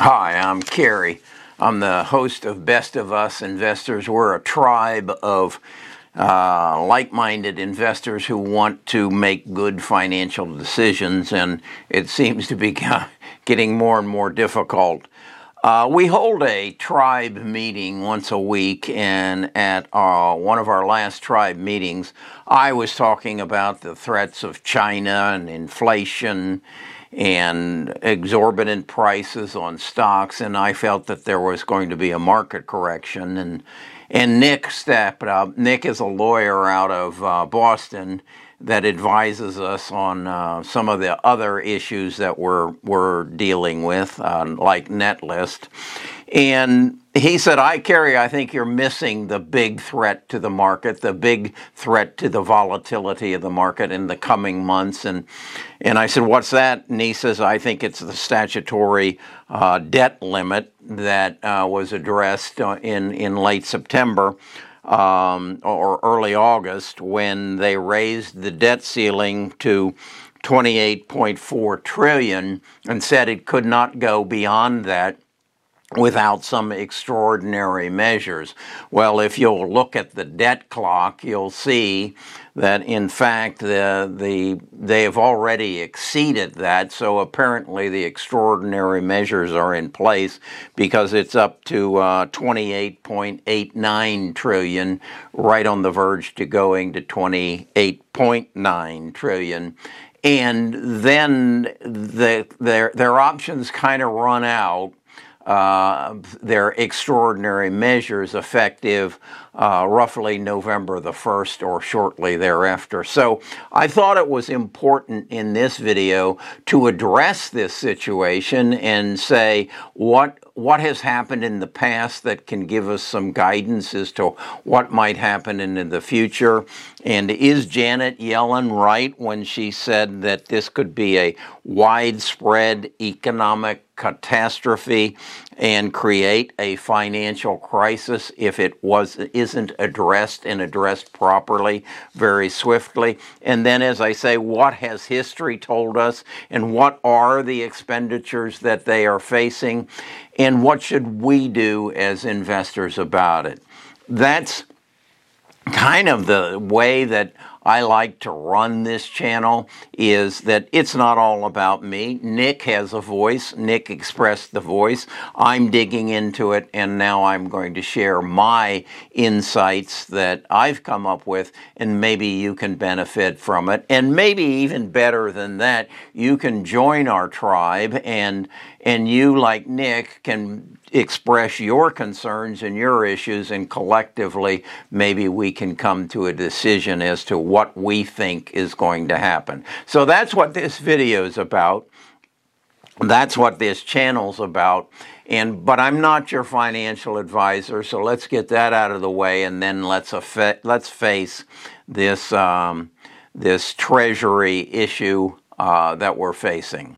Hi, I'm Kerry. I'm the host of Best of Us Investors. We're a tribe of like-minded investors who want to make good financial decisions, and it seems to be getting more and more difficult. We hold a tribe meeting once a week, and at one of our last tribe meetings, I was talking about the threats of China and inflation and exorbitant prices on stocks, and I felt that there was going to be a market correction. And Nick stepped up. Nick is a lawyer out of Boston that advises us on some of the other issues that we're dealing with, like netlist. And he said, Kerry, I think you're missing the big threat to the market, the big threat to the volatility of the market in the coming months. And I said, what's that? And he says, I think it's the statutory debt limit that was addressed in late September or early August, when they raised the debt ceiling to $28.4 trillion and said it could not go beyond that without some extraordinary measures. Well, if you'll look at the debt clock, you'll see that, in fact, they have already exceeded that, so apparently the extraordinary measures are in place, because it's up to $28.89 trillion, right on the verge to going to $28.9 trillion. And then their options kind of run out. Their extraordinary measures effective roughly November the 1st or shortly thereafter. So I thought it was important in this video to address this situation and say what has happened in the past that can give us some guidance as to what might happen in the future. And is Janet Yellen right when she said that this could be a widespread economic catastrophe and create a financial crisis if it isn't addressed and addressed properly very swiftly? And then, as I say, what has history told us, and what are the expenditures that they are facing, and what should we do as investors about it? That's kind of the way that I like to run this channel, is that it's not all about me. Nick has a voice. Nick expressed the voice. I'm digging into it, and now I'm going to share my insights that I've come up with, and maybe you can benefit from it. And maybe even better than that, you can join our tribe, and you, like Nick, can express your concerns and your issues, and collectively maybe we can come to a decision as to what we think is going to happen. So that's what this video is about. That's what this channel's about. But I'm not your financial advisor, so let's get that out of the way, and then let's face this this treasury issue that we're facing.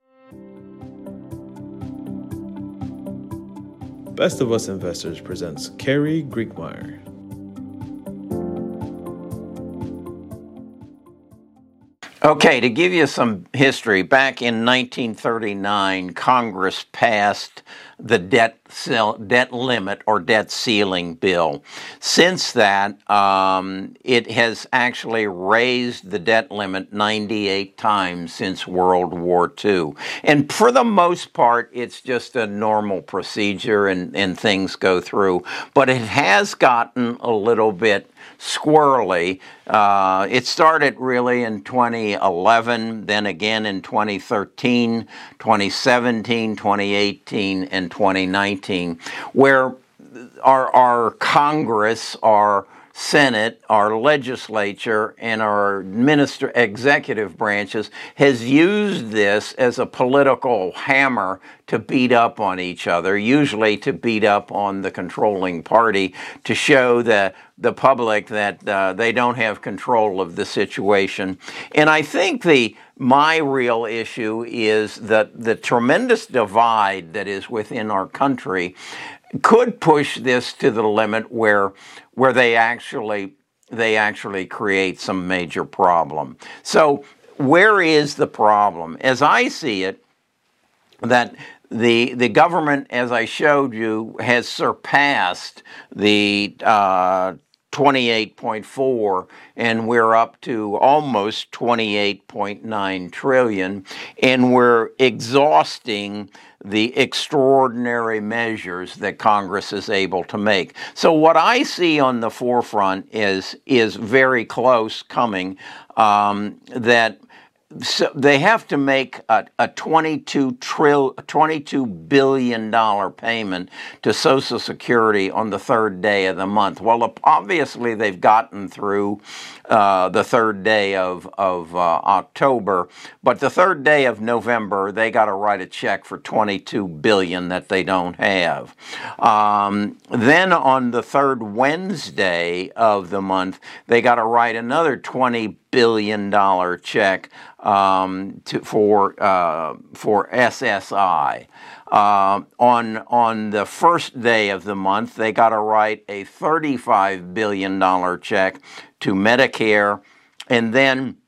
Best of Us Investors presents Kerry Griegmeier. Okay, to give you some history, back in 1939, Congress passed the debt limit or debt ceiling bill. Since that, it has actually raised the debt limit 98 times since World War II. And for the most part, it's just a normal procedure, and things go through. But it has gotten a little bit squirrely. It started really in 2011, then again in 2013, 2017, 2018, and 2019, where our Congress, our Senate, our legislature, and our executive branches has used this as a political hammer to beat up on each other, usually to beat up on the controlling party, to show the public that they don't have control of the situation. And I think my real issue is that the tremendous divide that is within our country could push this to the limit where they actually create some major problem. So where is the problem? As I see it, that The government, as I showed you, has surpassed the 28.4, and we're up to almost 28.9 trillion, and we're exhausting the extraordinary measures that Congress is able to make. So what I see on the forefront is very close coming, that so they have to make a $22 billion payment to Social Security on the third day of the month. Well, obviously they've gotten through the third day of October, but the third day of November, they got to write a check for $22 billion that they don't have. Then on the third Wednesday of the month, they got to write another $20 billion check for SSI. On the first day of the month, they got to write a $35 billion check to Medicare, and then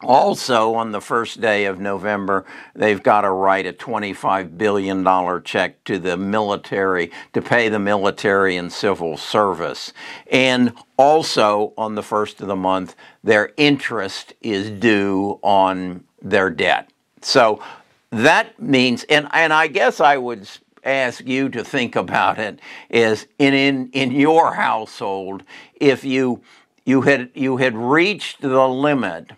also on the first day of November, they've got to write a $25 billion check to the military, to pay the military and civil service. And also on the first of the month, their interest is due on their debt. So that means, and I guess I would ask you to think about it, is in your household, if you had reached the limit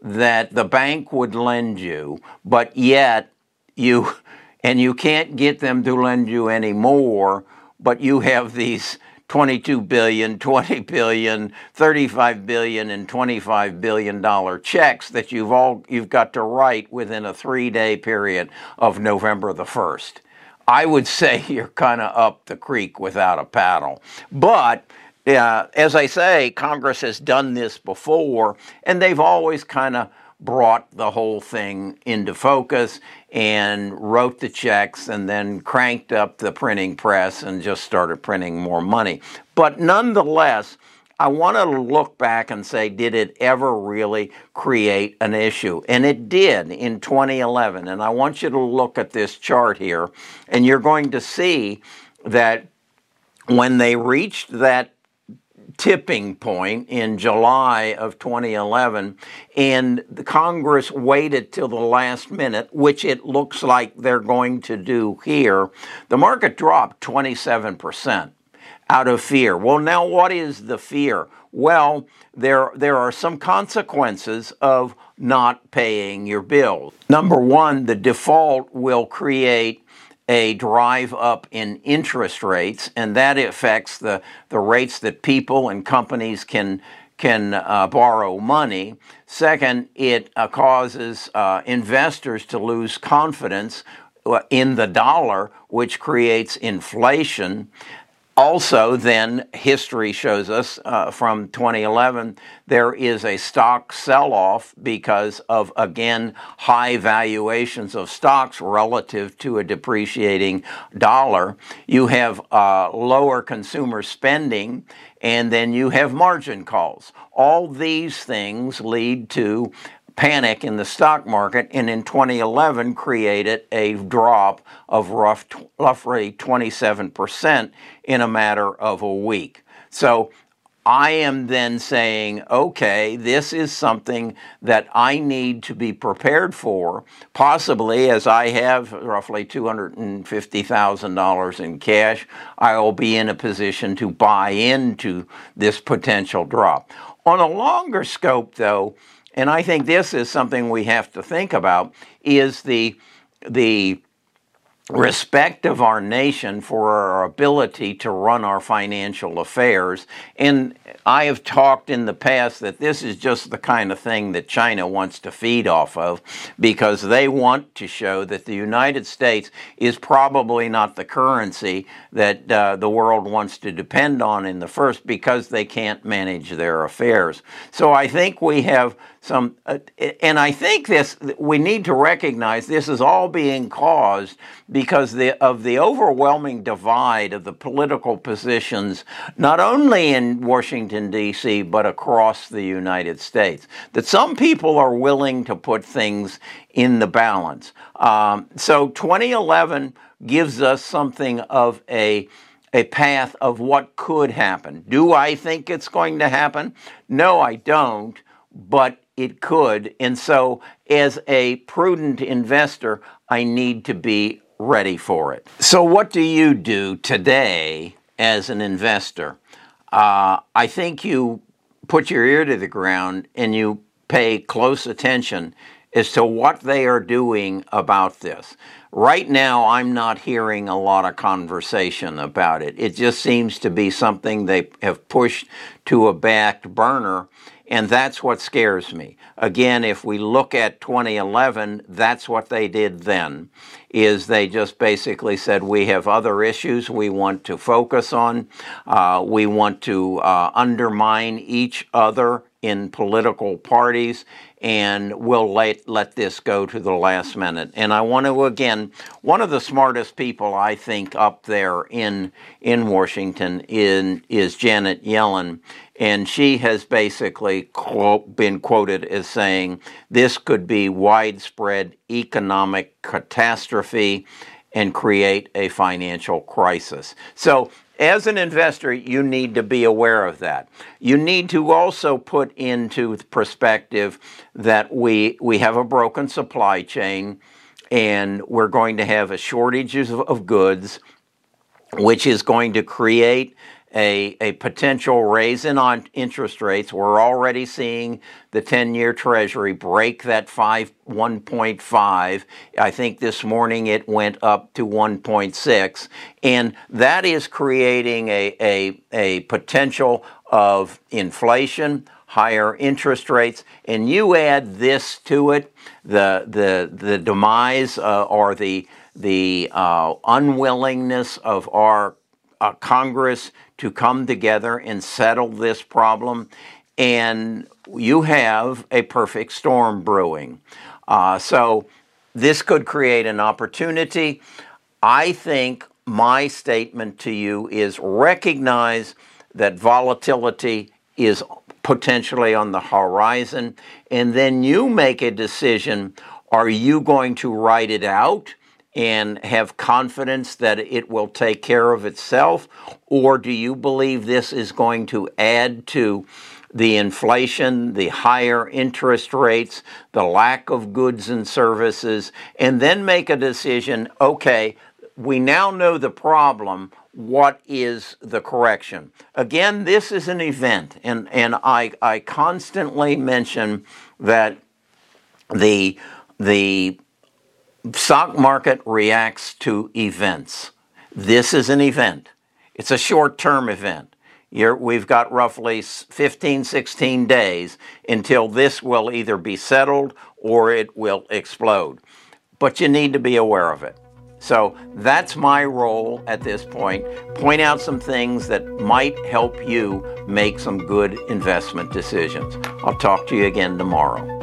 that the bank would lend you, but yet you can't get them to lend you any more, but you have these $22 billion, $20 billion, $35 billion, and $25 billion checks that you've got to write within a 3-day period of November the 1st. I would say you're kind of up the creek without a paddle, but as I say, Congress has done this before, and they've always kind of brought the whole thing into focus and wrote the checks and then cranked up the printing press and just started printing more money. But nonetheless, I want to look back and say, did it ever really create an issue? And it did in 2011. And I want you to look at this chart here, and you're going to see that when they reached that tipping point in July of 2011, and the Congress waited till the last minute, which it looks like they're going to do here, the market dropped 27% out of fear. Well, now what is the fear? Well, there are some consequences of not paying your bills. Number one, the default will create a drive up in interest rates, and that affects the rates that people and companies can borrow money. Second, it causes investors to lose confidence in the dollar, which creates inflation. Also, then, history shows us from 2011, there is a stock sell-off because of, again, high valuations of stocks relative to a depreciating dollar. You have lower consumer spending, and then you have margin calls. All these things lead to panic in the stock market, and in 2011 created a drop of roughly 27% in a matter of a week. So I am then saying, okay, this is something that I need to be prepared for, possibly as I have roughly $250,000 in cash, I will be in a position to buy into this potential drop. On a longer scope, though, and I think this is something we have to think about, is the respect of our nation for our ability to run our financial affairs. And I have talked in the past that this is just the kind of thing that China wants to feed off of, because they want to show that the United States is probably not the currency that the world wants to depend on in the first, because they can't manage their affairs. So I think we have And I think we need to recognize this is all being caused because of the overwhelming divide of the political positions, not only in Washington, D.C., but across the United States, that some people are willing to put things in the balance. So 2011 gives us something of a path of what could happen. Do I think it's going to happen? No, I don't, but it could. And so as a prudent investor, I need to be ready for it. So what do you do today as an investor? I think you put your ear to the ground and you pay close attention as to what they are doing about this. Right now, I'm not hearing a lot of conversation about it. It just seems to be something they have pushed to a back burner, and that's what scares me. Again, if we look at 2011, that's what they did then, is they just basically said, we have other issues we want to focus on. We want to undermine each other in political parties, and we'll let this go to the last minute. And I want to, again, one of the smartest people I think up there in Washington is Janet Yellen, and she has basically been quoted as saying, this could be widespread economic catastrophe and create a financial crisis. So as an investor, you need to be aware of that. You need to also put into perspective that we have a broken supply chain, and we're going to have a shortage of goods, which is going to create a potential raise in interest rates. We're already seeing the 10-year Treasury break that 1.5. I think this morning it went up to 1.6. And that is creating a potential of inflation, higher interest rates, and you add this to it, the demise or the unwillingness of our Congress to come together and settle this problem, and you have a perfect storm brewing. So this could create an opportunity. I think my statement to you is recognize that volatility is potentially on the horizon, and then you make a decision. Are you going to ride it out and have confidence that it will take care of itself? Or do you believe this is going to add to the inflation, the higher interest rates, the lack of goods and services, and then make a decision, okay, we now know the problem, what is the correction? Again, this is an event, and I constantly mention that the stock market reacts to events. This is an event. It's a short-term event. We've got roughly 15, 16 days until this will either be settled or it will explode. But you need to be aware of it. So that's my role at this point. Point out some things that might help you make some good investment decisions. I'll talk to you again tomorrow.